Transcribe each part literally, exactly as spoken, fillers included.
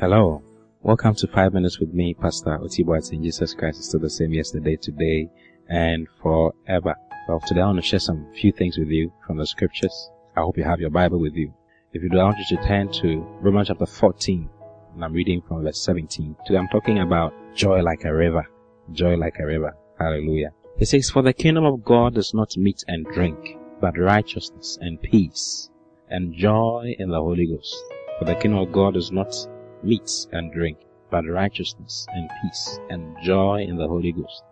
Hello, welcome to Five Minutes with me, Pastor Oti. Jesus Christ is still the same yesterday, today, and forever. Well, today I want to share some few things with you from the scriptures. I hope you have your Bible with you. If you do, I want you to turn to Romans chapter fourteen, and I'm reading from verse seventeen. Today I'm talking about joy like a river. Joy like a river. Hallelujah. It says, "For the kingdom of God does not meat and drink, but righteousness and peace and joy in the Holy Ghost. For the kingdom of God does not meat and drink, but righteousness and peace and joy in the Holy Ghost."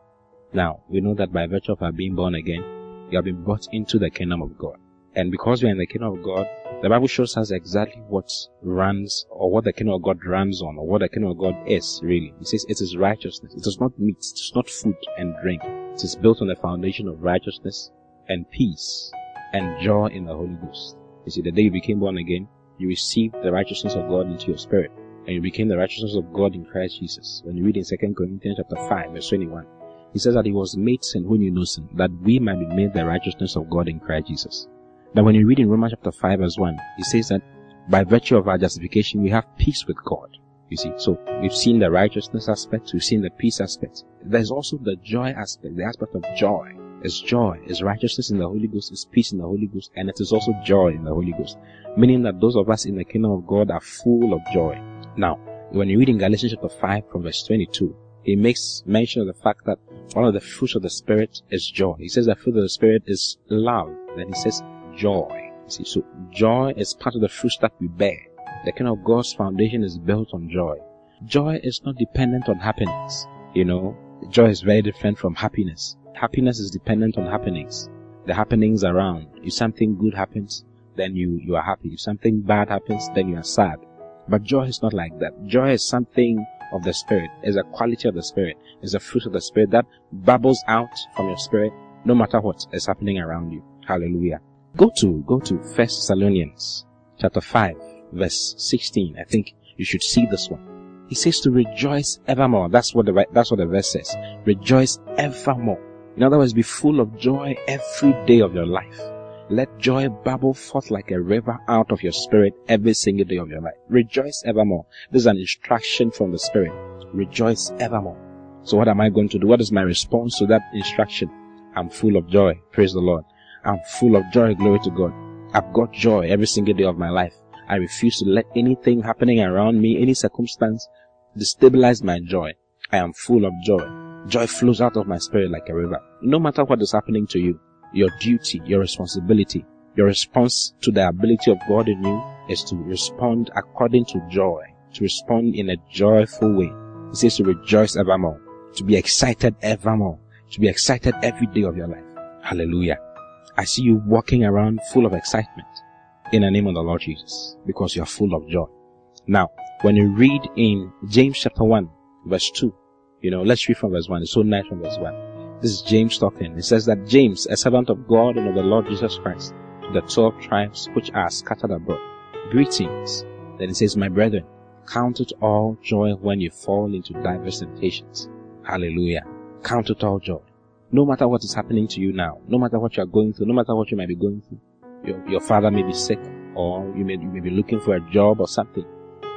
Now, we know that by virtue of our being born again, we have been brought into the kingdom of God. And because we are in the kingdom of God, the Bible shows us exactly what runs, or what the kingdom of God runs on, or what the kingdom of God is, really. It says it is righteousness. It is not meat. It is not food and drink. It is built on the foundation of righteousness and peace and joy in the Holy Ghost. You see, the day you became born again, you received the righteousness of God into your spirit. And you became the righteousness of God in Christ Jesus. When you read in Second Corinthians chapter five, verse twenty-one, he says that he was made sin who knew no sin, that we might be made the righteousness of God in Christ Jesus. Now when you read in Romans chapter five, verse one, he says that by virtue of our justification, we have peace with God. You see, so we've seen the righteousness aspect, we've seen the peace aspect. There's also the joy aspect, the aspect of joy. It's joy, it's righteousness in the Holy Ghost, it's peace in the Holy Ghost, and it is also joy in the Holy Ghost. Meaning that those of us in the kingdom of God are full of joy. Now, when you read in Galatians chapter five from verse twenty-two, he makes mention of the fact that one of the fruits of the Spirit is joy. He says the fruit of the Spirit is love. Then he says joy. You see, so joy is part of the fruits that we bear. The kingdom of God's foundation is built on joy. Joy is not dependent on happiness. You know, joy is very different from happiness. Happiness is dependent on happenings. The happenings around. If something good happens, then you, you are happy. If something bad happens, then you are sad. But joy is not like that. Joy is something of the Spirit. It's a quality of the Spirit. It's a fruit of the Spirit that bubbles out from your spirit no matter what is happening around you. Hallelujah. Go to, go to First Thessalonians chapter five, verse sixteen. I think you should see this one. He says to rejoice evermore. That's what the, that's what the verse says. Rejoice evermore. In other words, be full of joy every day of your life. Let joy bubble forth like a river out of your spirit every single day of your life. Rejoice evermore. This is an instruction from the Spirit. Rejoice evermore. So what am I going to do? What is my response to that instruction? I'm full of joy. Praise the Lord. I'm full of joy. Glory to God. I've got joy every single day of my life. I refuse to let anything happening around me, any circumstance, destabilize my joy. I am full of joy. Joy flows out of my spirit like a river. No matter what is happening to you, your duty, your responsibility, your response to the ability of God in you is to respond according to joy, to respond in a joyful way. It says to rejoice evermore, to be excited evermore, to be excited every day of your life. Hallelujah. I see you walking around full of excitement in the name of the Lord Jesus, because you are full of joy. Now, when you read in James chapter one, verse two, you know, let's read from verse one. It's so nice from verse one. This is James talking. It says that James, a servant of God and of the Lord Jesus Christ, to the twelve tribes which are scattered abroad, greetings. Then it says, "My brethren, count it all joy when you fall into diverse temptations." Hallelujah. Count it all joy. No matter what is happening to you now, no matter what you are going through, no matter what you might be going through, your, your father may be sick, or you may, you may be looking for a job or something.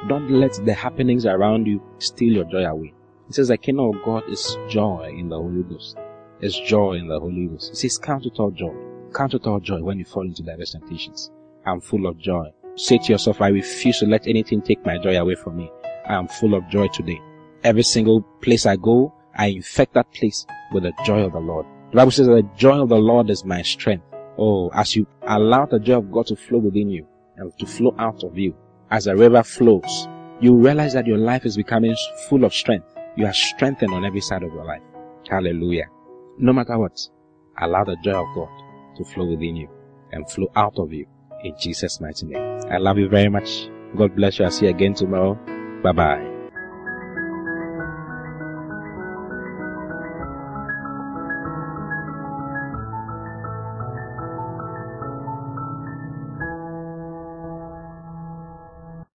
Don't let the happenings around you steal your joy away. It says the kingdom of God is joy in the Holy Ghost. It's joy in the Holy Ghost. It says, count it all joy. Count it all joy when you fall into diverse temptations. I'm full of joy. Say to yourself, I refuse to let anything take my joy away from me. I am full of joy today. Every single place I go, I infect that place with the joy of the Lord. The Bible says that the joy of the Lord is my strength. Oh, as you allow the joy of God to flow within you and to flow out of you, as a river flows, you realize that your life is becoming full of strength. You are strengthened on every side of your life. Hallelujah. No matter what, allow the joy of God to flow within you and flow out of you in Jesus' mighty name. I love you very much. God bless you. I'll see you again tomorrow. Bye-bye.